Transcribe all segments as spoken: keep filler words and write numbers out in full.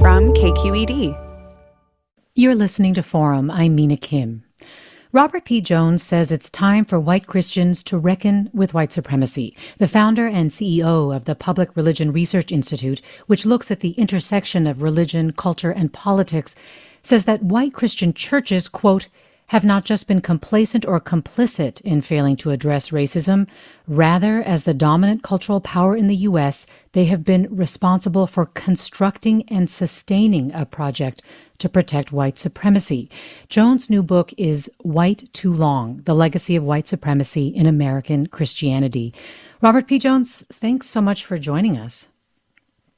from K Q E D. You're listening to Forum. I'm Mina Kim. Robert P. Jones says it's time for white Christians to reckon with white supremacy. The founder and C E O of the Public Religion Research Institute, which looks at the intersection of religion, culture, and politics, says that white Christian churches, quote, have not just been complacent or complicit in failing to address racism. Rather, as the dominant cultural power in the U S, they have been responsible for constructing and sustaining a project to protect white supremacy. Jones' new book is White Too Long, The Legacy of White Supremacy in American Christianity. Robert P. Jones, thanks so much for joining us.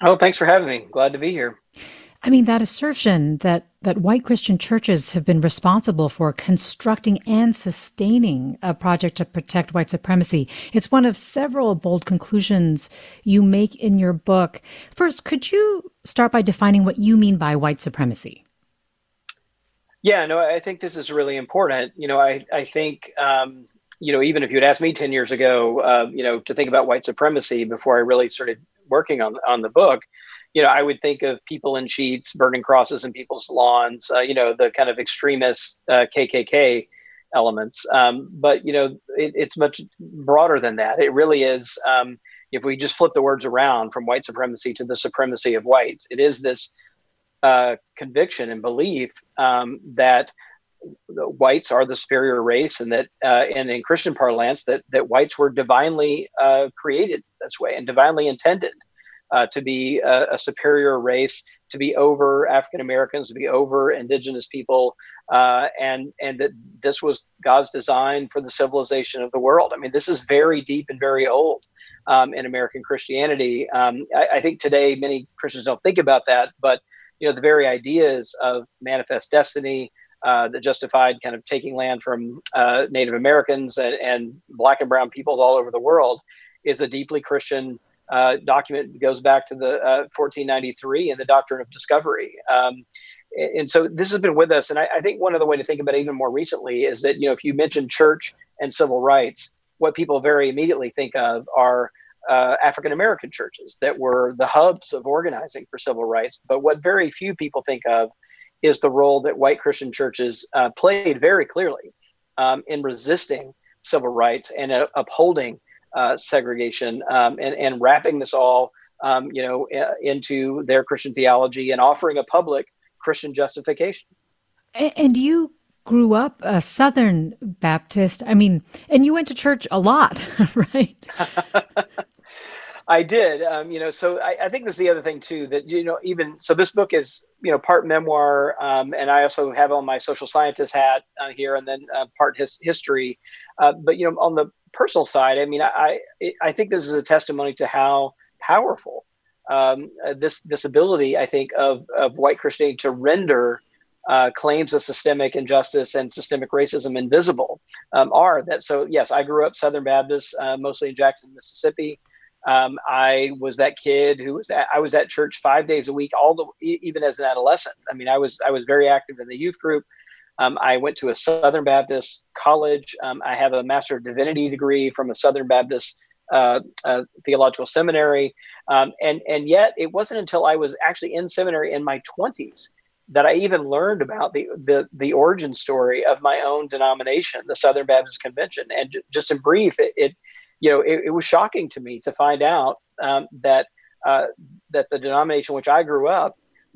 Oh, thanks for having me. Glad to be here. I mean, that assertion that, that white Christian churches have been responsible for constructing and sustaining a project to protect white supremacy, it's one of several bold conclusions you make in your book. First, could you start by defining what you mean by white supremacy? Yeah, no, I think this is really important. You know, I, I think, um, you know, even if you had asked me ten years ago, uh, you know, to think about white supremacy before I really started working on, on the book, you know, I would think of people in sheets, burning crosses in people's lawns, uh, you know, the kind of extremist uh, K K K elements. Um, but, you know, it, it's much broader than that. It really is, um, if we just flip the words around from white supremacy to the supremacy of whites, it is this uh, conviction and belief um, that whites are the superior race, and that, uh, and in Christian parlance, that that whites were divinely uh, created this way and divinely intended. Uh, to be a, a superior race, to be over African Americans, to be over indigenous people, uh, and and that this was God's design for the civilization of the world. I mean, this is very deep and very old um, in American Christianity. Um, I, I think today many Christians don't think about that, but you know, the very ideas of manifest destiny uh, that justified kind of taking land from uh, Native Americans and, and Black and brown peoples all over the world is a deeply Christian Uh, document goes back to the uh, fourteen ninety-three and the Doctrine of Discovery. Um, and, and so this has been with us. And I, I think one other way to think about it even more recently is that, you know, if you mention church and civil rights, what people very immediately think of are uh, African-American churches that were the hubs of organizing for civil rights. But what very few people think of is the role that white Christian churches uh, played very clearly um, in resisting civil rights and uh, upholding Uh, segregation um, and, and wrapping this all, um, you know, uh, into their Christian theology and offering a public Christian justification. And, and you grew up a Southern Baptist, I mean, and you went to church a lot, right? I did, um, you know, so I, I think that's the other thing too, that, you know, even, so this book is, you know, part memoir, um, and I also have on my social scientist hat uh, here, and then uh, part his, history, uh, but, you know, on the personal side, I mean, I I think this is a testimony to how powerful um, this this ability, I think, of of white Christianity to render uh, claims of systemic injustice and systemic racism invisible um, are. That so, yes, I grew up Southern Baptist, uh, mostly in Jackson, Mississippi. Um, I was that kid who was at, I was at church five days a week, all the even as an adolescent. I mean, I was I was very active in the youth group. Um, I went to a Southern Baptist college. Um, I have a Master of Divinity degree from a Southern Baptist uh, uh, theological seminary. Um, and, and yet it wasn't until I was actually in seminary in my twenties that I even learned about the, the, the origin story of my own denomination, the Southern Baptist Convention. And j- just in brief, it, it you know, it, it was shocking to me to find out um, that, uh, that the denomination which I grew up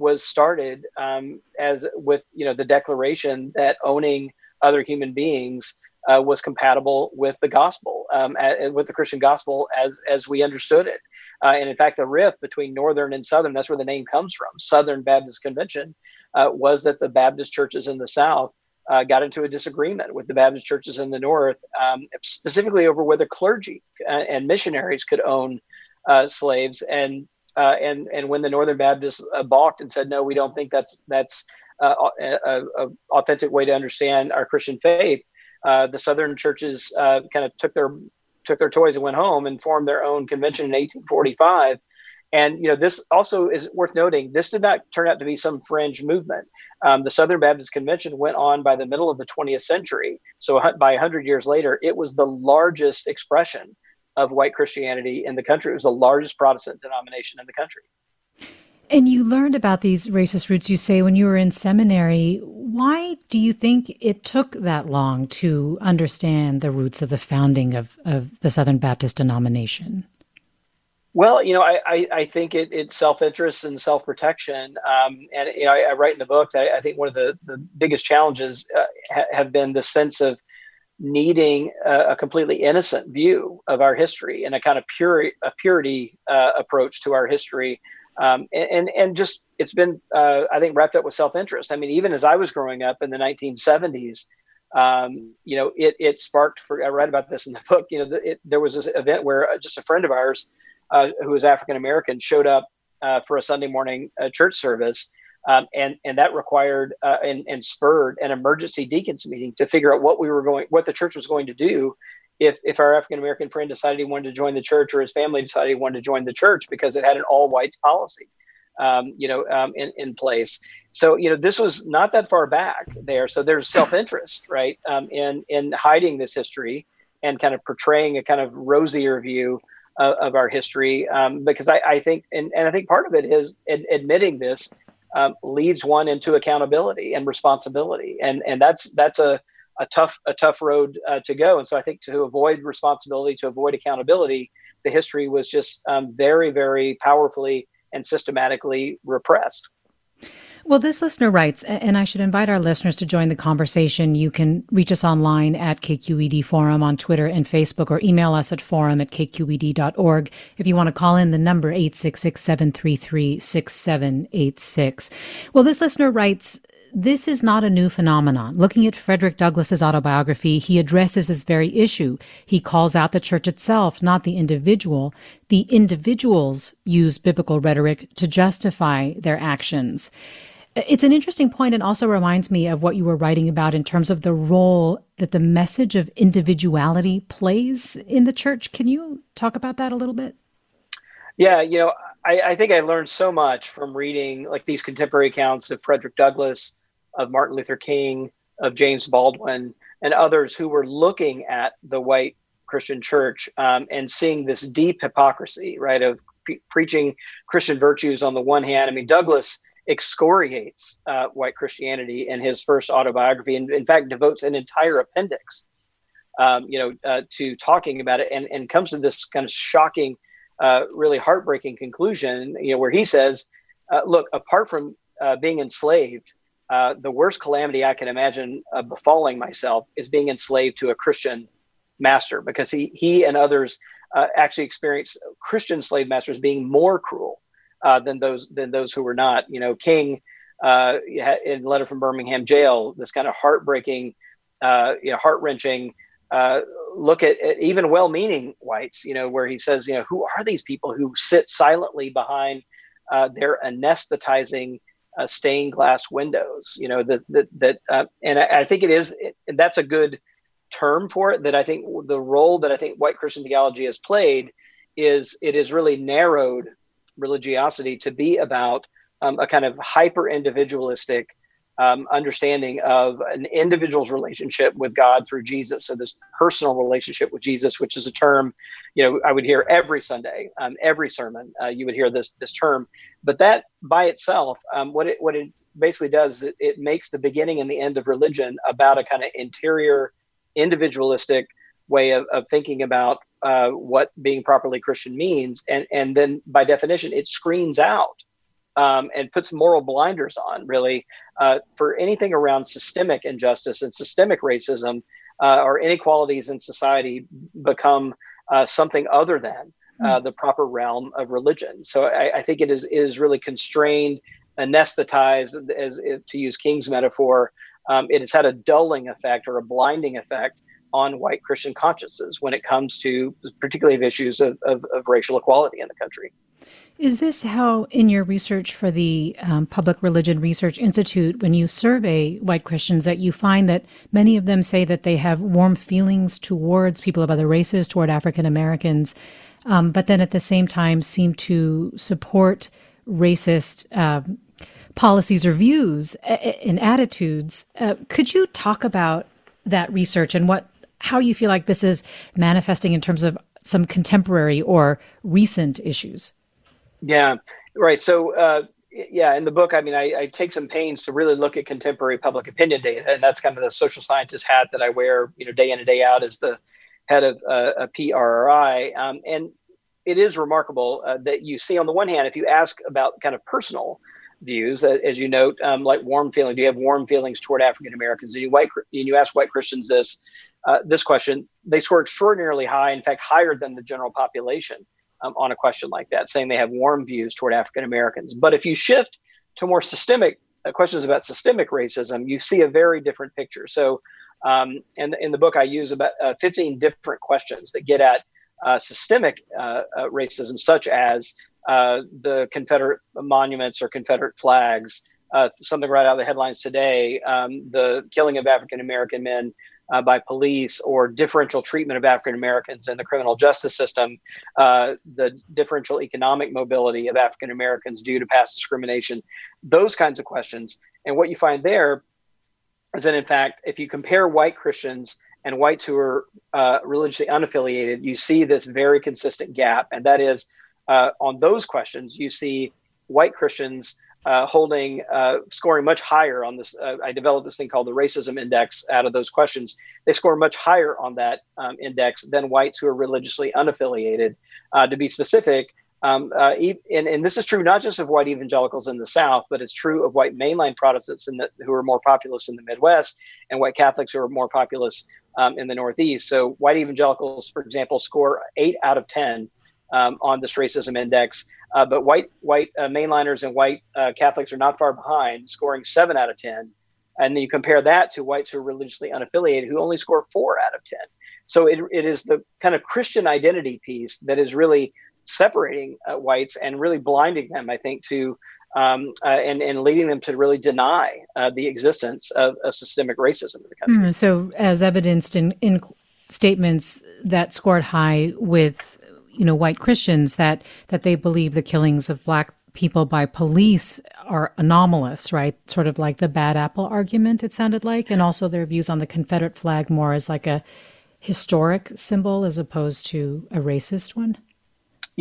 was started um, as with, you know, the declaration that owning other human beings uh, was compatible with the gospel, um, and with the Christian gospel as as we understood it. Uh, and in fact, the rift between Northern and Southern, that's where the name comes from. Southern Baptist Convention uh, was that the Baptist churches in the South uh, got into a disagreement with the Baptist churches in the North, um, specifically over whether clergy and missionaries could own uh, slaves. And Uh, and and when the Northern Baptists uh, balked and said, no, we don't think that's that's uh, a, a authentic way to understand our Christian faith, uh, the Southern churches uh, kind of took their took their toys and went home and formed their own convention in eighteen forty-five. And you know, this also is worth noting. This did not turn out to be some fringe movement. Um, the Southern Baptist Convention went on by the middle of the twentieth century. So by one hundred years later, it was the largest expression of white Christianity in the country. It was the largest Protestant denomination in the country. And you learned about these racist roots, you say, when you were in seminary. Why do you think it took that long to understand the roots of the founding of, of the Southern Baptist denomination? Well, you know, I, I, I think it, it's self-interest and self-protection. Um, and you know, I, I write in the book that I think one of the, the biggest challenges uh, ha- have been the sense of needing a, a completely innocent view of our history and a kind of pure, a purity uh, approach to our history. Um, and, and just, it's been, uh, I think, wrapped up with self-interest. I mean, even as I was growing up in the nineteen seventies, um, you know, it, it sparked for, I write about this in the book, you know, the, it, there was this event where just a friend of ours uh, who was African-American showed up uh, for a Sunday morning uh, church service. Um, and, and that required uh, and, and spurred an emergency deacons meeting to figure out what we were going, what the church was going to do if if our African-American friend decided he wanted to join the church, or his family decided he wanted to join the church, because it had an all whites policy, um, you know, um, in, in place. So, you know, this was not that far back there. So there's self-interest, right, um, in, in hiding this history and kind of portraying a kind of rosier view of, of our history, um, because I, I think, and, and I think part of it is ad- admitting this um, leads one into accountability and responsibility. And, and that's, that's a, a tough, a tough road uh, to go. And so I think to avoid responsibility, to avoid accountability, the history was just um, very, very powerfully and systematically repressed. Well, this listener writes, and I should invite our listeners to join the conversation. You can reach us online at K Q E D Forum on Twitter and Facebook, or email us at forum at k q e d dot org. If you want to call in, the number eight six six, seven three three, six seven eight six. Well, this listener writes, this is not a new phenomenon. Looking at Frederick Douglass's autobiography, he addresses this very issue. He calls out the church itself, not the individual. The individuals use biblical rhetoric to justify their actions. It's an interesting point, and also reminds me of what you were writing about in terms of the role that the message of individuality plays in the church. Can you talk about that a little bit? Yeah, you know, I, I think I learned so much from reading like these contemporary accounts of Frederick Douglass, of Martin Luther King, of James Baldwin, and others who were looking at the white Christian church um, and seeing this deep hypocrisy, right, of pre- preaching Christian virtues on the one hand. I mean, Douglass excoriates uh, white Christianity in his first autobiography, and in fact devotes an entire appendix, um, you know, uh, to talking about it, and, and comes to this kind of shocking, uh, really heartbreaking conclusion, you know, where he says, uh, look, apart from uh, being enslaved, Uh, the worst calamity I can imagine uh, befalling myself is being enslaved to a Christian master, because he he and others uh, actually experienced Christian slave masters being more cruel uh, than those than those who were not. You know, King uh, in Letter from Birmingham Jail, this kind of heartbreaking, uh, you know, heart-wrenching uh, look at, at even well-meaning whites. You know, where he says, you know, who are these people who sit silently behind uh, their anesthetizing Uh, stained glass windows, you know, that, that, that uh, and I, I think it is, it, that's a good term for it, that I think the role that I think white Christian theology has played is it has really narrowed religiosity to be about um, a kind of hyper individualistic um, understanding of an individual's relationship with God through Jesus. So this personal relationship with Jesus, which is a term, you know, I would hear every Sunday, um, every sermon, uh, you would hear this, this term. But that by itself, um, what it what it basically does, it, it makes the beginning and the end of religion about a kind of interior, individualistic way of, of thinking about uh, what being properly Christian means. And, and then by definition, it screens out um, and puts moral blinders on, really, uh, for anything around systemic injustice and systemic racism uh, or inequalities in society become uh, something other than Uh, the proper realm of religion. So I, I think it is is really constrained, anesthetized, as it, to use King's metaphor. Um, it has had a dulling effect or a blinding effect on white Christian consciences when it comes to particularly of issues of, of, of racial equality in the country. Is this how, in your research for the um, Public Religion Research Institute, when you survey white Christians, that you find that many of them say that they have warm feelings towards people of other races, toward African Americans, Um, but then at the same time seem to support racist uh, policies or views and attitudes. Uh, could you talk about that research and what, how you feel like this is manifesting in terms of some contemporary or recent issues? Yeah, right. So uh, yeah, in the book, I mean, I, I take some pains to really look at contemporary public opinion data, and that's kind of the social scientist hat that I wear, you know, day in and day out as the head of uh, a P R R I. Um, and it is remarkable uh, that you see, on the one hand, if you ask about kind of personal views, uh, as you note, um, like warm feeling, do you have warm feelings toward African Americans? And you white, and you ask white Christians this, uh, this question, they score extraordinarily high, in fact, higher than the general population. Um, on a question like that, saying they have warm views toward African Americans. But if you shift to more systemic uh, questions about systemic racism, you see a very different picture. So um, and in the book, I use about uh, fifteen different questions that get at uh, systemic uh, uh, racism, such as uh, the Confederate monuments or Confederate flags, uh, something right out of the headlines today, um, the killing of African American men Uh, by police, or differential treatment of African Americans in the criminal justice system, uh, the differential economic mobility of African Americans due to past discrimination, those kinds of questions. And what you find there is that, in fact, if you compare white Christians and whites who are uh, religiously unaffiliated, you see this very consistent gap. And that is, uh, on those questions, you see white Christians Uh, holding, uh, scoring much higher on this. Uh, I developed this thing called the racism index out of those questions. They score much higher on that um, index than whites who are religiously unaffiliated. Uh, to be specific, um, uh, and, and this is true not just of white evangelicals in the South, but it's true of white mainline Protestants in the, who are more populous in the Midwest, and white Catholics who are more populous um, in the Northeast. So white evangelicals, for example, score eight out of ten um, on this racism index. Uh, but white white uh, mainliners and white uh, Catholics are not far behind, scoring seven out of ten. And then you compare that to whites who are religiously unaffiliated, who only score four out of ten. So it it is the kind of Christian identity piece that is really separating uh, whites and really blinding them, I think, to um, uh, and, and leading them to really deny uh, the existence of, of systemic racism in the country. Mm, so as evidenced in, in statements that scored high with you know, white Christians, that that they believe the killings of black people by police are anomalous, right? Sort of like the bad apple argument, it sounded like, and also their views on the Confederate flag more as like a historic symbol as opposed to a racist one.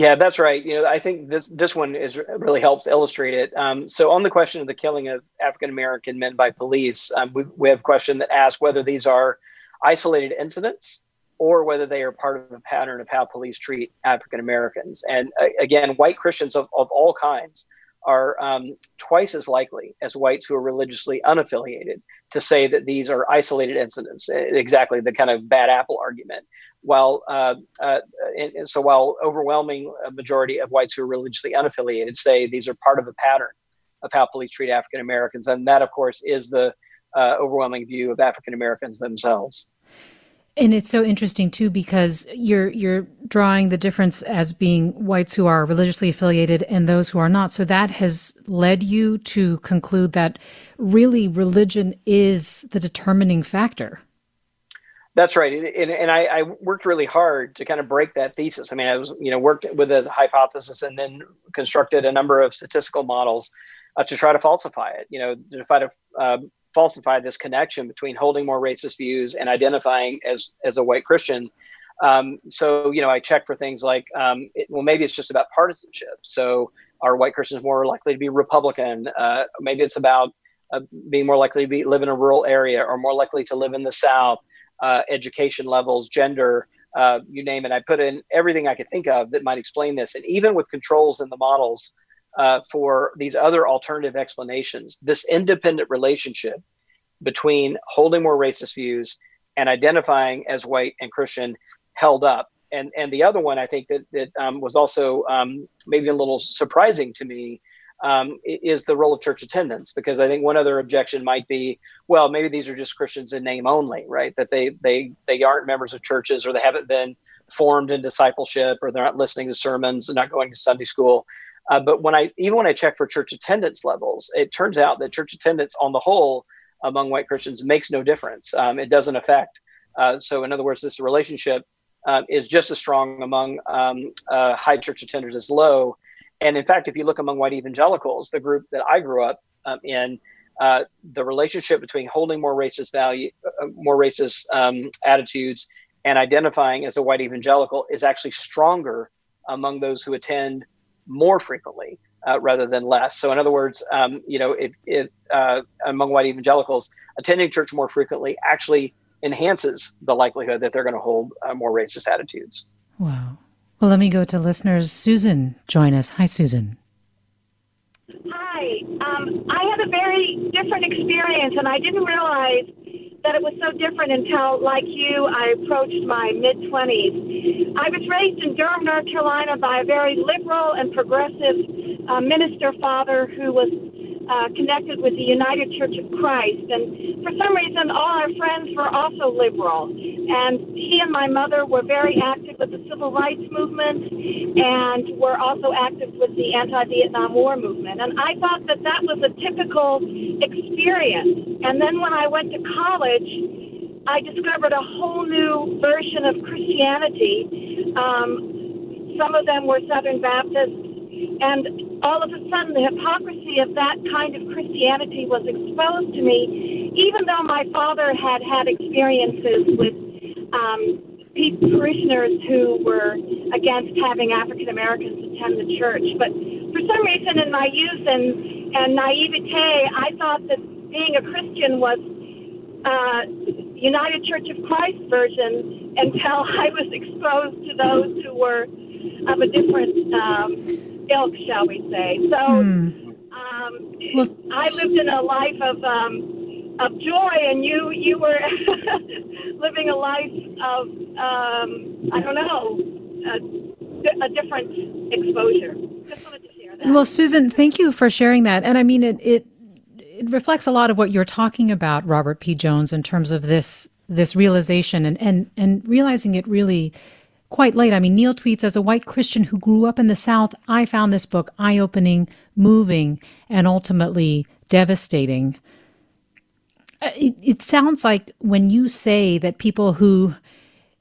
Yeah, that's right. You know, I think this this one is really helps illustrate it. Um, so on the question of the killing of African American men by police, um, we, we have a question that asks whether these are isolated incidents or whether they are part of a pattern of how police treat African Americans. And uh, again, white Christians of, of all kinds are um, twice as likely as whites who are religiously unaffiliated to say that these are isolated incidents, exactly the kind of bad apple argument. While uh, uh, and, and so while overwhelming majority of whites who are religiously unaffiliated say these are part of a pattern of how police treat African Americans. And that, of course, is the uh, overwhelming view of African Americans themselves. And it's so interesting, too, because you're you're drawing the difference as being whites who are religiously affiliated and those who are not. So that has led you to conclude that really religion is the determining factor. That's right. And, and I, I worked really hard to kind of break that thesis. I mean, I was, you know, worked with a hypothesis and then constructed a number of statistical models uh, to try to falsify it, you know, to try to uh, falsify this connection between holding more racist views and identifying as as a white Christian. Um, so, you know, I check for things like, um, it, well, maybe it's just about partisanship. So are white Christians more likely to be Republican? Uh, maybe it's about uh, being more likely to be, live in a rural area or more likely to live in the South, uh, education levels, gender, uh, you name it. I put in everything I could think of that might explain this. And even with controls in the models, Uh, for these other alternative explanations, this independent relationship between holding more racist views and identifying as white and Christian held up. And and the other one I think that, that um, was also um, maybe a little surprising to me um, is the role of church attendance, because I think one other objection might be, well, maybe these are just Christians in name only, right? That they they they aren't members of churches, or they haven't been formed in discipleship, or they're not listening to sermons, they're not going to Sunday school. Uh, but when I even when I check for church attendance levels, it turns out that church attendance on the whole among white Christians makes no difference. Um, it doesn't affect. Uh, so in other words, this relationship uh, is just as strong among um, uh, high church attenders as low. And in fact, if you look among white evangelicals, the group that I grew up um, in, uh, the relationship between holding more racist value, uh, more racist um, attitudes and identifying as a white evangelical is actually stronger among those who attend more frequently uh, rather than less. So in other words, um, you know, it, it, uh, among white evangelicals, attending church more frequently actually enhances the likelihood that they're going to hold uh, more racist attitudes. Wow. Well, let me go to listeners. Susan, join us. Hi, Susan. Hi. Um, I had a very different experience, and I didn't realize that it was so different until, like you, I approached my mid-twenties. I was raised in Durham, North Carolina, by a very liberal and progressive uh, minister father who was uh, connected with the United Church of Christ. And for some reason, all our friends were also liberal. And he and my mother were very active with the civil rights movement and were also active with the anti-Vietnam War movement. And I thought that that was a typical experience. And then when I went to college, I discovered a whole new version of Christianity. Um, some of them were Southern Baptists. And all of a sudden, the hypocrisy of that kind of Christianity was exposed to me, even though my father had had experiences with um, parishioners who were against having African Americans attend the church. But for some reason, in my youth and, and naivete, I thought that being a Christian was uh, United Church of Christ version until I was exposed to those who were of a different um ilk, shall we say. So mm. um, well, I lived in a life of um, of joy, and you you were living a life of, um, I don't know, a, a different exposure. Just wanted to share that. Well, Susan, thank you for sharing that. And I mean, it, it, it reflects a lot of what you're talking about, Robert P. Jones, in terms of this this realization and, and, and realizing it really quite late. I mean, Neil tweets, as a white Christian who grew up in the South, I found this book eye-opening, moving, and ultimately devastating. It, it sounds like when you say that people who,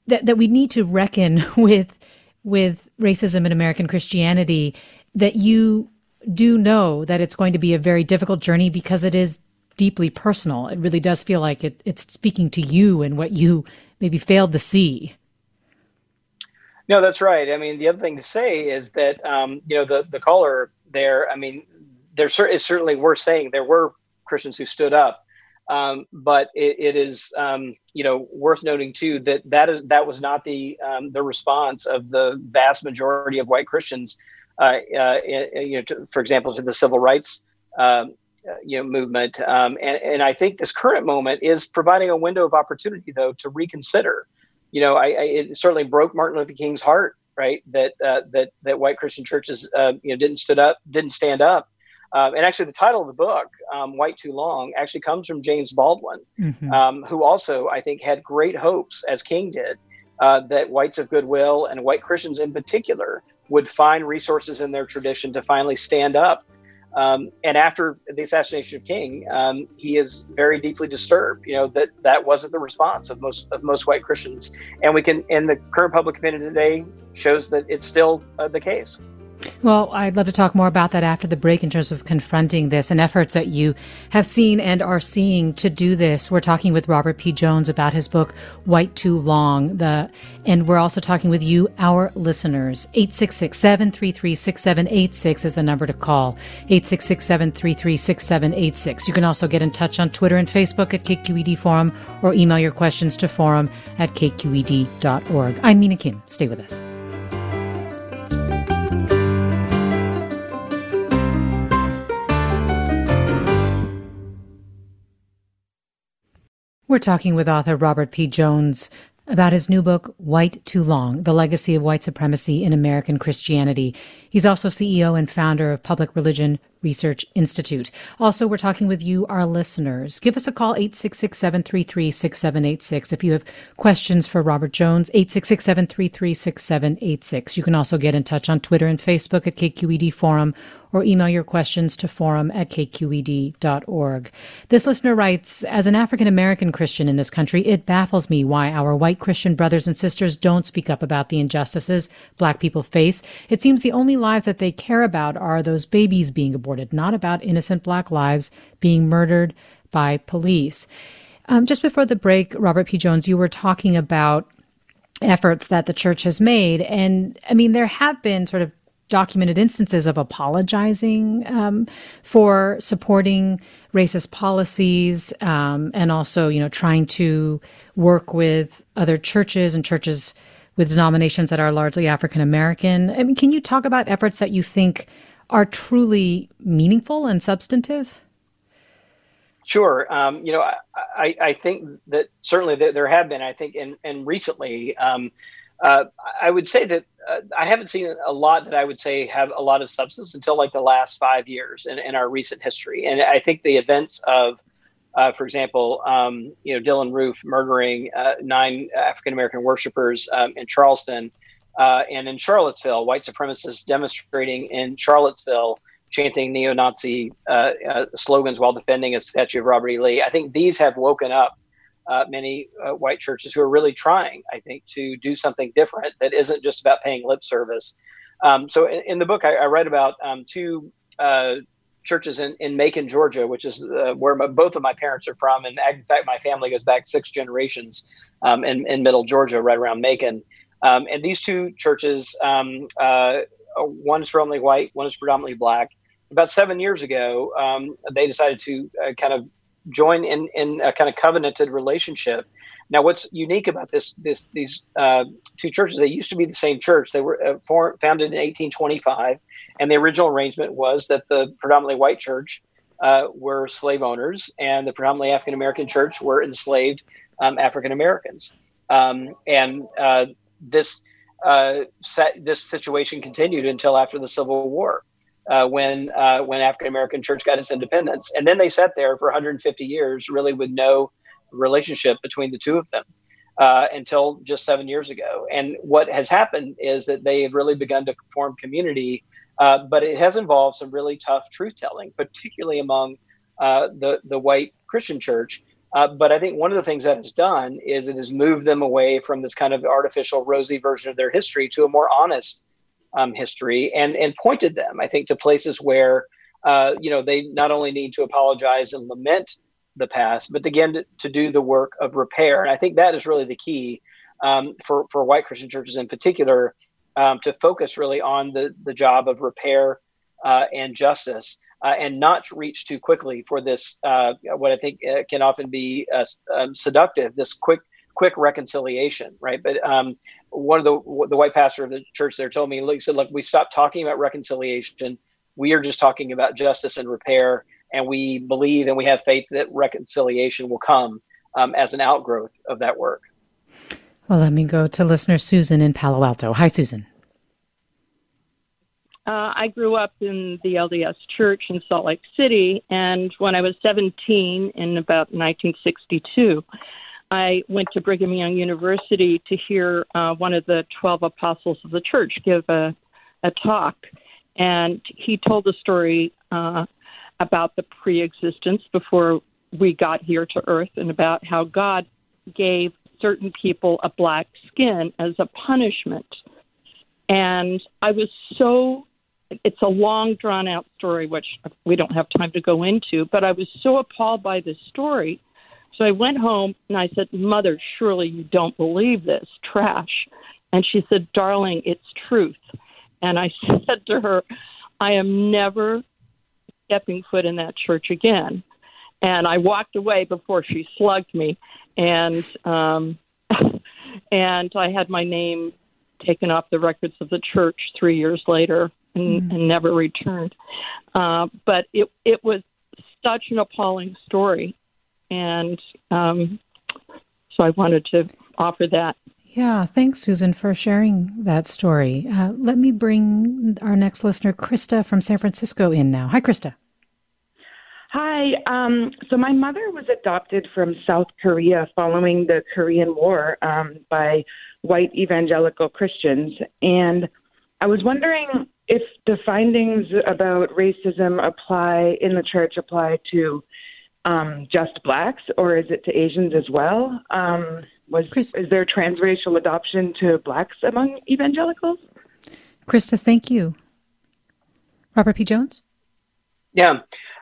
that, that we need to reckon with, with racism in American Christianity, that you do know that it's going to be a very difficult journey because it is deeply personal. It really does feel like it, it's speaking to you and what you maybe failed to see. No, that's right. I mean, the other thing to say is that, um, you know, the, the caller there, I mean, there is certainly worth saying there were Christians who stood up, um, but it, it is, um, you know, worth noting, too, that that is that was not the um, the response of the vast majority of white Christians, uh, uh, you know, to, for example, to the civil rights, um, you know, movement. Um, and, and I think this current moment is providing a window of opportunity, though, to reconsider. You know, I, I, it certainly broke Martin Luther King's heart, right? That uh, that that white Christian churches, uh, you know, didn't stood up, didn't stand up. Um, and actually, the title of the book, um, "White Too Long," actually comes from James Baldwin, mm-hmm. um, who also, I think, had great hopes, as King did, uh, that whites of goodwill and white Christians in particular would find resources in their tradition to finally stand up. Um, and after the assassination of King, um, he is very deeply disturbed, you know, that that wasn't the response of most of most white Christians. And we can, and the current public opinion today shows that it's still uh, the case. Well, I'd love to talk more about that after the break in terms of confronting this and efforts that you have seen and are seeing to do this. We're talking with Robert P. Jones about his book, White Too Long. The, and we're also talking with you, our listeners. eight six six, seven three three, six seven eight six is the number to call. eight six six, seven three three, six seven eight six. You can also get in touch on Twitter and Facebook at K Q E D Forum or email your questions to forum at K Q E D dot org. I'm Mina Kim. Stay with us. We're talking with author Robert P. Jones about his new book, White Too Long, The Legacy of White Supremacy in American Christianity. He's also C E O and founder of Public Religion Research Institute. Also, we're talking with you, our listeners. Give us a call, eight six six, seven three three, six seven eight six. If you have questions for Robert Jones, eight six six, seven three three, six seven eight six. You can also get in touch on Twitter and Facebook at K Q E D Forum or email your questions to forum at K Q E D dot org. This listener writes, as an African-American Christian in this country, it baffles me why our white Christian brothers and sisters don't speak up about the injustices Black people face. It seems the only lives that they care about are those babies being aborted, not about innocent Black lives being murdered by police. Um, just before the break, Robert P. Jones, you were talking about efforts that the church has made. And I mean, there have been sort of documented instances of apologizing um, for supporting racist policies, um, and also, you know, trying to work with other churches and churches with denominations that are largely African American. I mean, can you talk about efforts that you think are truly meaningful and substantive? Sure. Um, you know, I, I, I think that certainly there have been, I think, and, and recently, um, uh, I would say that uh, I haven't seen a lot that I would say have a lot of substance until like the last five years in, in our recent history. And I think the events of, uh, for example, um, you know, Dylann Roof murdering uh, nine African-American worshipers um, in Charleston uh, and in Charlottesville, white supremacists demonstrating in Charlottesville, chanting neo-Nazi uh, uh, slogans while defending a statue of Robert E. Lee. I think these have woken up uh, many uh, white churches who are really trying, I think, to do something different that isn't just about paying lip service. Um, so in, in the book, I, I write about um, two uh, churches in, in Macon, Georgia, which is uh, where my, both of my parents are from. And in fact, my family goes back six generations um, in, in middle Georgia, right around Macon. Um, and these two churches, um, uh, one is predominantly white, one is predominantly black. About seven years ago, um, they decided to uh, kind of join in, in a kind of covenanted relationship. Now, what's unique about this, this these uh, two churches, they used to be the same church. They were uh, for, founded in eighteen twenty-five, and the original arrangement was that the predominantly white church uh, were slave owners, and the predominantly African-American church were enslaved um, African-Americans. Um, and uh, this, uh, set, this situation continued until after the Civil War. Uh, when uh, when African-American church got its independence. And then they sat there for one hundred fifty years, really with no relationship between the two of them uh, until just seven years ago. And what has happened is that they have really begun to form community, uh, but it has involved some really tough truth-telling, particularly among uh, the, the white Christian church. Uh, but I think one of the things that it's done is it has moved them away from this kind of artificial, rosy version of their history to a more honest Um, history and and pointed them, I think, to places where, uh, you know, they not only need to apologize and lament the past, but again, to, to do the work of repair. And I think that is really the key um, for, for white Christian churches in particular, um, to focus really on the, the job of repair uh, and justice uh, and not reach too quickly for this, uh, what I think uh, can often be uh, um, seductive, this quick quick reconciliation, right? But um, one of the the white pastor of the church there told me, look, he said, look, we stopped talking about reconciliation. We are just talking about justice and repair. And we believe and we have faith that reconciliation will come um, as an outgrowth of that work. Well, let me go to listener Susan in Palo Alto. Hi, Susan. Uh, I grew up in the L D S church in Salt Lake City. And when I was seventeen, in about nineteen sixty-two, I went to Brigham Young University to hear uh, one of the twelve apostles of the church give a, a talk. And he told a story uh, about the preexistence before we got here to earth and about how God gave certain people a black skin as a punishment. And I was so, it's a long drawn out story, which we don't have time to go into, but I was so appalled by this story. So I went home and I said, Mother, surely you don't believe this trash. And she said, darling, it's truth. And I said to her, I am never stepping foot in that church again. And I walked away before she slugged me. And um, and I had my name taken off the records of the church three years later and, mm. and never returned. Uh, but it it was such an appalling story. And um, so I wanted to offer that. Yeah, thanks, Susan, for sharing that story. Uh, let me bring our next listener, Krista from San Francisco, in now. Hi, Krista. Hi. Um, so my mother was adopted from South Korea following the Korean War um, by white evangelical Christians. And I was wondering if the findings about racism apply in the church apply to Um, just blacks, or is it to Asians as well? Um, was Chris, is there transracial adoption to blacks among evangelicals? Krista, thank you. Robert P. Jones? Yeah,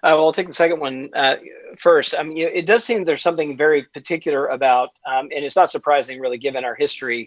uh, well, I'll take the second one uh, first. I mean, it does seem there's something very particular about, um, and it's not surprising really given our history,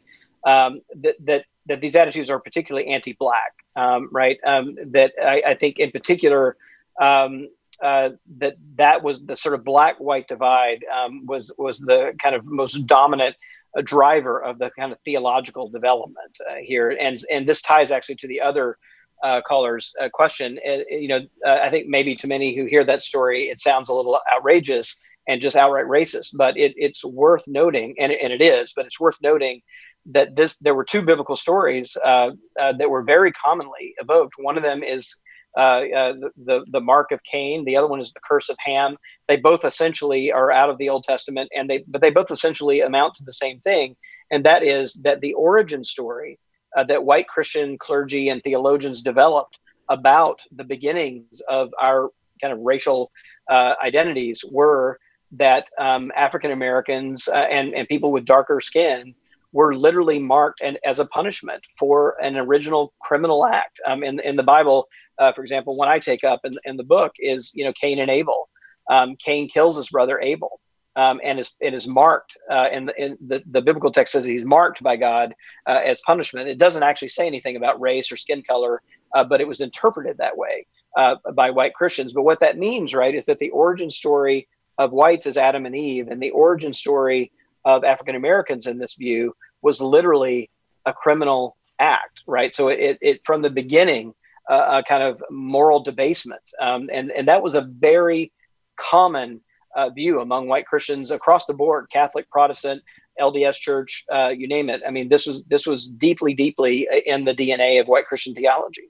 um, that, that that these attitudes are particularly anti-Black, um, right? Um, that I, I think in particular, um, uh, that that was the sort of Black-white divide um, was, was the kind of most dominant uh, driver of the kind of theological development uh, here. And, and this ties actually to the other uh, caller's uh, question. Uh, you know, uh, I think maybe to many who hear that story, it sounds a little outrageous and just outright racist, but it, it's worth noting, and, and it is, but it's worth noting that this, there were two biblical stories uh, uh, that were very commonly evoked. One of them is uh, uh, the, the mark of Cain. The other one is the curse of Ham. They both essentially are out of the Old Testament, and they, but they both essentially amount to the same thing. And that is that the origin story uh, that white Christian clergy and theologians developed about the beginnings of our kind of racial uh, identities were that um, African Americans uh, and, and people with darker skin were literally marked and as a punishment for an original criminal act. Um, in, in the Bible, uh, for example, one I take up in, in the book is, you know, Cain and Abel. Um, Cain kills his brother Abel, um, and is and is marked. Uh, and in the, the biblical text says he's marked by God uh, as punishment. It doesn't actually say anything about race or skin color, uh, but it was interpreted that way uh, by white Christians. But what that means, right, is that the origin story of whites is Adam and Eve, and the origin story of African Americans in this view was literally a criminal act, right? So it, it from the beginning, uh, a kind of moral debasement. Um, and, and that was a very common uh, view among white Christians across the board, Catholic, Protestant, L D S church, uh, you name it. I mean, this was, this was deeply, deeply in the D N A of white Christian theology.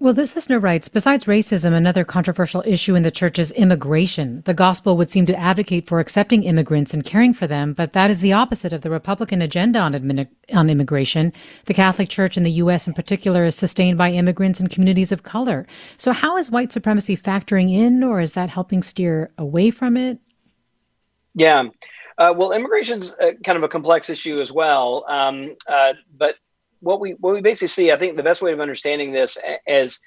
Well, this listener writes, besides racism, another controversial issue in the church is immigration. The gospel would seem to advocate for accepting immigrants and caring for them, but that is the opposite of the Republican agenda on, admin- on immigration. The Catholic Church in the U S in particular is sustained by immigrants and communities of color. So how is white supremacy factoring in, or is that helping steer away from it? Yeah. Uh, well, immigration's uh, kind of a complex issue as well, um, uh, but What we what we basically see, I think the best way of understanding this is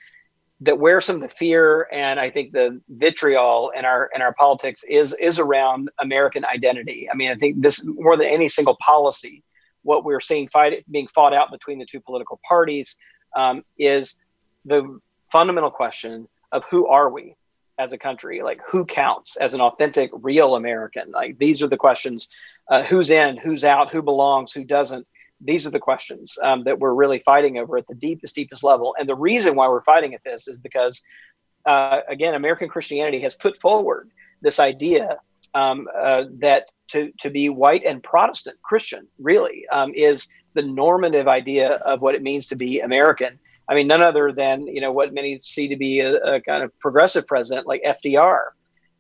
that where some of the fear and I think the vitriol in our in our politics is is around American identity. I mean, I think this more than any single policy, what we're seeing fight being fought out between the two political parties um, is the fundamental question of who are we as a country? Like, who counts as an authentic, real American? Like, these are the questions: uh, who's in, who's out, who belongs, who doesn't. These are the questions um, that we're really fighting over at the deepest, deepest level. And the reason why we're fighting at this is because, uh, again, American Christianity has put forward this idea um, uh, that to, to be white and Protestant Christian really um, is the normative idea of what it means to be American. I mean, none other than, you know, what many see to be a, a kind of progressive president like F D R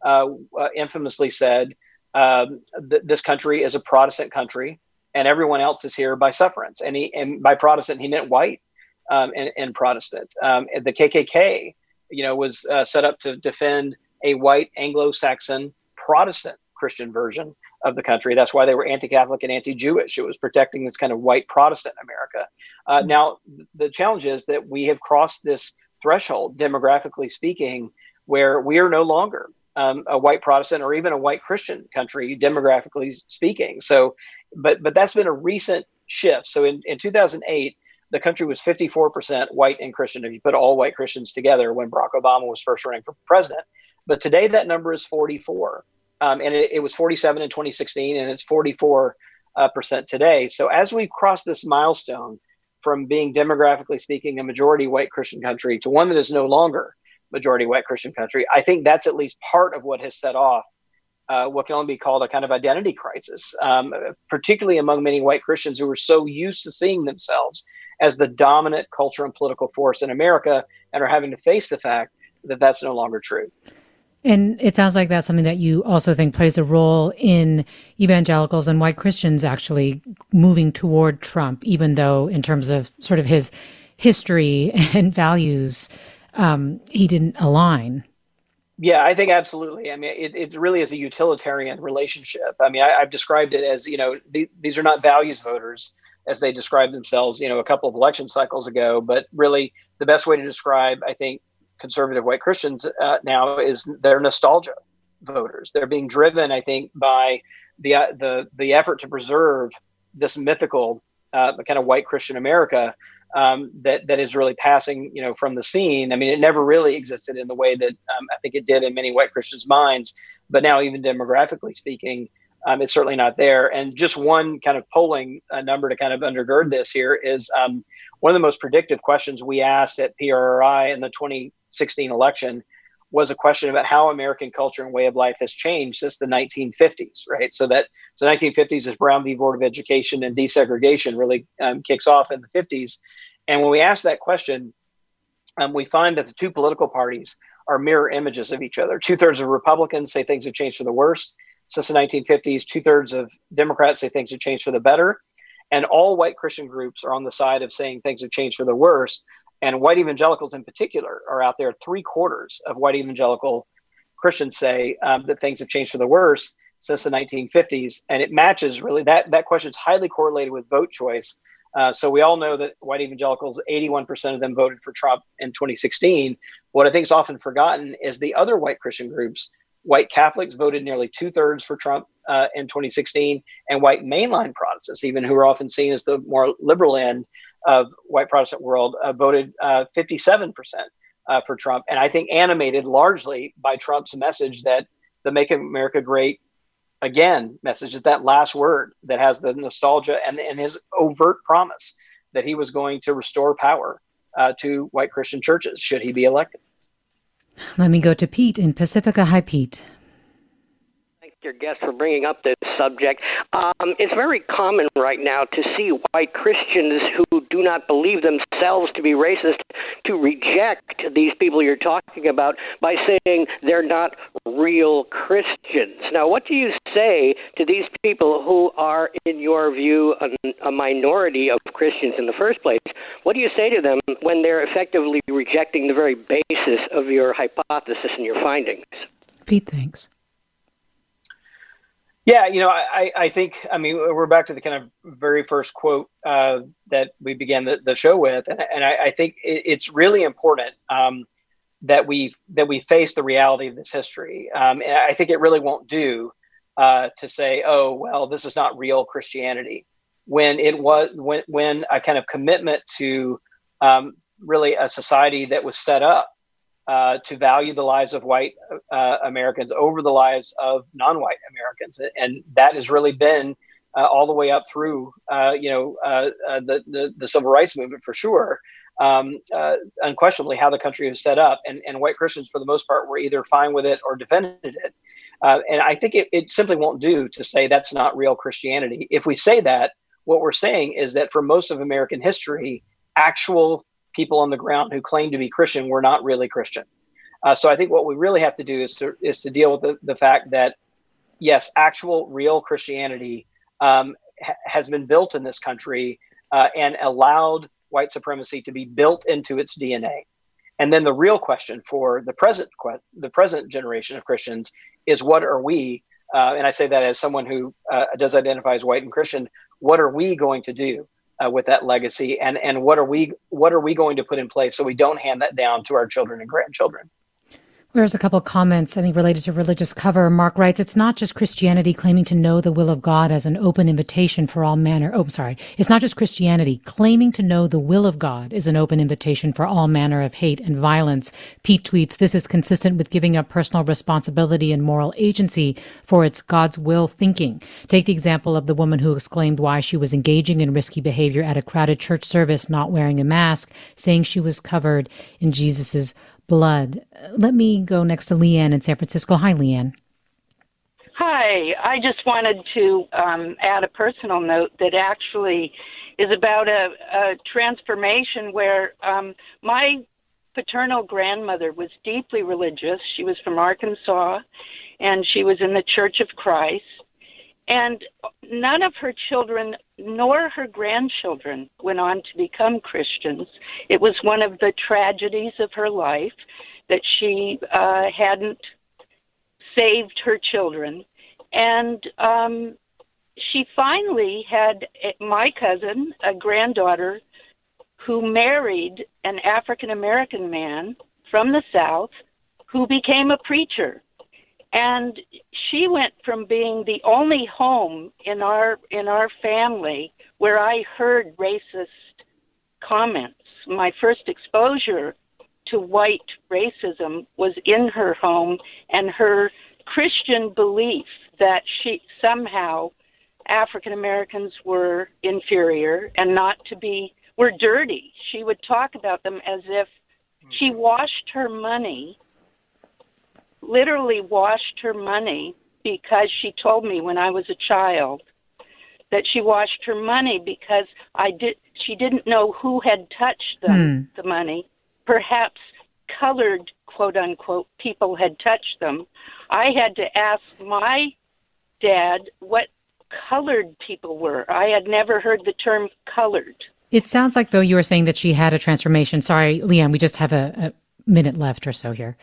uh, uh, infamously said, um, th- this country is a Protestant country, and everyone else is here by sufferance. And he, and by Protestant, he meant white um, and, and Protestant. Um, and the K K K, you know, was uh, set up to defend a white Anglo-Saxon Protestant Christian version of the country. That's why they were anti-Catholic and anti-Jewish. It was protecting this kind of white Protestant America. Uh, now, the challenge is that we have crossed this threshold, demographically speaking, where we are no longer Um, a white Protestant or even a white Christian country, demographically speaking. So, but but that's been a recent shift. So in, in two thousand eight, the country was fifty-four percent white and Christian, if you put all white Christians together, when Barack Obama was first running for president. But today that number is forty-four. Um, and it, it was forty-seven in twenty sixteen, and it's forty-four percent uh, percent today. So as we cross this milestone from being demographically speaking a majority white Christian country to one that is no longer majority white Christian country, I think that's at least part of what has set off uh, what can only be called a kind of identity crisis, um, particularly among many white Christians who were so used to seeing themselves as the dominant culture and political force in America and are having to face the fact that that's no longer true. And it sounds like that's something that you also think plays a role in evangelicals and white Christians actually moving toward Trump, even though in terms of sort of his history and values, Um, he didn't align. Yeah, I think absolutely. I mean, it, it really is a utilitarian relationship. I mean, I, I've described it as, you know, th- these are not values voters as they described themselves, you know, a couple of election cycles ago. But really, the best way to describe, I think, conservative white Christians uh, now is they're nostalgia voters. They're being driven, I think, by the uh, the the effort to preserve this mythical uh, kind of white Christian America um, that that is really passing, you know, from the scene. I mean, it never really existed in the way that um, I think it did in many white Christians' minds. But now, even demographically speaking, um, it's certainly not there. And just one kind of polling uh, number to kind of undergird this here is um, one of the most predictive questions we asked at P R R I in the twenty sixteen election was a question about how American culture and way of life has changed since the nineteen fifties, right? So that so nineteen fifties is Brown v. Board of Education, and desegregation really um, kicks off in the fifties. And when we ask that question, um, we find that the two political parties are mirror images of each other. Two-thirds of Republicans say things have changed for the worst since the nineteen fifties. Two-thirds of Democrats say things have changed for the better. And all white Christian groups are on the side of saying things have changed for the worst. And white evangelicals in particular are out there. Three quarters of white evangelical Christians say um, that things have changed for the worse since the nineteen fifties. And it matches really that that question is highly correlated with vote choice. Uh, so we all know that white evangelicals, eighty-one percent of them voted for Trump in twenty sixteen. What I think is often forgotten is the other white Christian groups. White Catholics voted nearly two thirds for Trump uh, in twenty sixteen, and white mainline Protestants, even who are often seen as the more liberal end of white Protestant world, uh, voted uh, fifty-seven percent uh, for Trump. And I think animated largely by Trump's message that the Make America Great Again message is that last word that has the nostalgia and, and his overt promise that he was going to restore power uh, to white Christian churches should he be elected. Let me go to Pete in Pacifica. Hi, Pete. Thank your guest for bringing up this subject. Um, it's very common right now to see white Christians who do not believe themselves to be racist to reject these people you're talking about by saying they're not real Christians. Now, what do you say to these people who are, in your view, a, a minority of Christians in the first place? What do you say to them when they're effectively rejecting the very basis of your hypothesis and your findings? Pete, thanks. Yeah, you know, I, I think, I mean, we're back to the kind of very first quote uh, that we began the, the show with. And, and I, I think it, it's really important um, that we that we face the reality of this history. Um, and I think it really won't do uh, to say, oh, well, this is not real Christianity. When it was when, when a kind of commitment to um, really a society that was set up Uh, to value the lives of white uh, Americans over the lives of non-white Americans, and that has really been uh, all the way up through, uh, you know, uh, uh, the, the the civil rights movement for sure. Um, uh, unquestionably, how the country was set up, and, and white Christians for the most part were either fine with it or defended it. Uh, and I think it, it simply won't do to say that's not real Christianity. If we say that, what we're saying is that for most of American history, actual people on the ground who claim to be Christian were not really Christian. Uh, so I think what we really have to do is to is to deal with the, the fact that, yes, actual real Christianity um, ha- has been built in this country uh, and allowed white supremacy to be built into its D N A. And then the real question for the present que- the present generation of Christians is, what are we? Uh, and I say that as someone who uh, does identify as white and Christian. What are we going to do Uh, with that legacy, and and what are we what are we going to put in place so we don't hand that down to our children and grandchildren? There's a couple of comments, I think, related to religious cover. Mark writes, it's not just Christianity claiming to know the will of God as an open invitation for all manner. Oh, I'm sorry. It's not just Christianity claiming to know the will of God is an open invitation for all manner of hate and violence. Pete tweets, this is consistent with giving up personal responsibility and moral agency for its God's will thinking. Take the example of the woman who exclaimed why she was engaging in risky behavior at a crowded church service, not wearing a mask, saying she was covered in Jesus's blood. Let me go next to Leanne in San Francisco. Hi, Leanne. Hi. I just wanted to um, add a personal note that actually is about a, a transformation where um, my paternal grandmother was deeply religious. She was from Arkansas, and she was in the Church of Christ. And none of her children nor her grandchildren went on to become Christians. It was one of the tragedies of her life that she uh, hadn't saved her children. And um, she finally had my cousin, a granddaughter, who married an African American man from the South who became a preacher. And she went from being the only home in our in our family where I heard racist comments. My first exposure to white racism was in her home, and her Christian belief that she somehow African Americans were inferior and not to be were dirty. She would talk about them as if she washed her money, literally washed her money, because she told me when I was a child that she washed her money because I did. She didn't know who had touched them, mm. the money. Perhaps colored, quote-unquote, people had touched them. I had to ask my dad what colored people were. I had never heard the term colored. It sounds like, though, you were saying that she had a transformation. Sorry, Leanne, we just have a, a minute left or so here.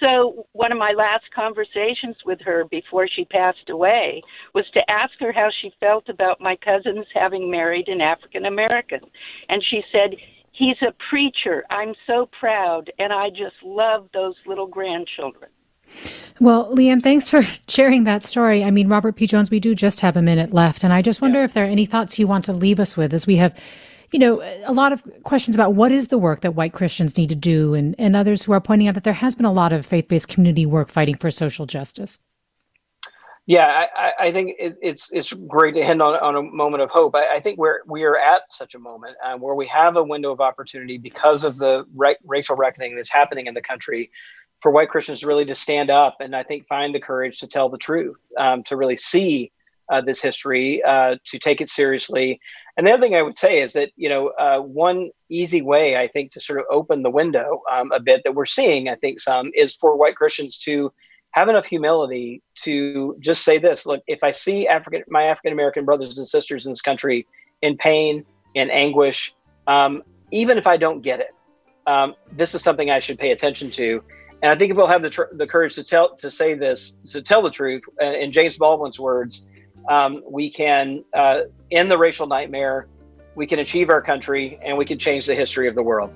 So one of my last conversations with her before she passed away was to ask her how she felt about my cousins having married an African American. And she said, "He's a preacher. I'm so proud, and I just love those little grandchildren." Well, Leanne, thanks for sharing that story. I mean, Robert P. Jones, we do just have a minute left, and I just wonder yeah. if there are any thoughts you want to leave us with, as we have, you know, a lot of questions about what is the work that white Christians need to do, and, and others who are pointing out that there has been a lot of faith-based community work fighting for social justice. Yeah, I, I think it, it's it's great to end on, on a moment of hope. I, I think we're, we are at such a moment um, where we have a window of opportunity because of the re- racial reckoning that's happening in the country for white Christians really to stand up and I think find the courage to tell the truth, um, to really see uh, this history, uh, to take it seriously. And the other thing I would say is that, you know, uh, one easy way, I think, to sort of open the window um, a bit that we're seeing, I think, some is for white Christians to have enough humility to just say this: look, if I see African, my African-American brothers and sisters in this country in pain, in anguish, um, even if I don't get it, um, this is something I should pay attention to. And I think if we'll have the, tr- the courage to tell, to say this, to tell the truth, uh, in James Baldwin's words, um, we can uh, end the racial nightmare, we can achieve our country, and we can change the history of the world.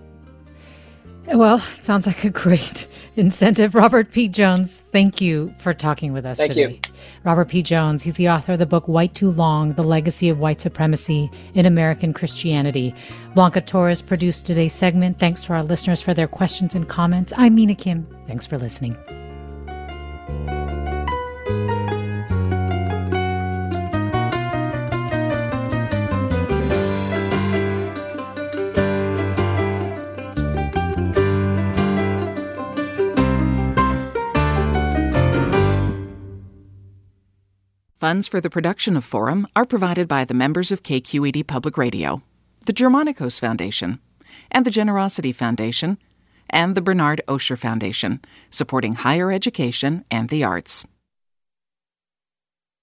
Well, it sounds like a great incentive. Robert P. Jones, thank you for talking with us thank today. Thank you. Robert P. Jones, he's the author of the book White Too Long, The Legacy of White Supremacy in American Christianity. Blanca Torres produced today's segment. Thanks to our listeners for their questions and comments. I'm Mina Kim. Thanks for listening. Funds for the production of Forum are provided by the members of K Q E D Public Radio, the Germanicos Foundation, and the Generosity Foundation, and the Bernard Osher Foundation, supporting higher education and the arts.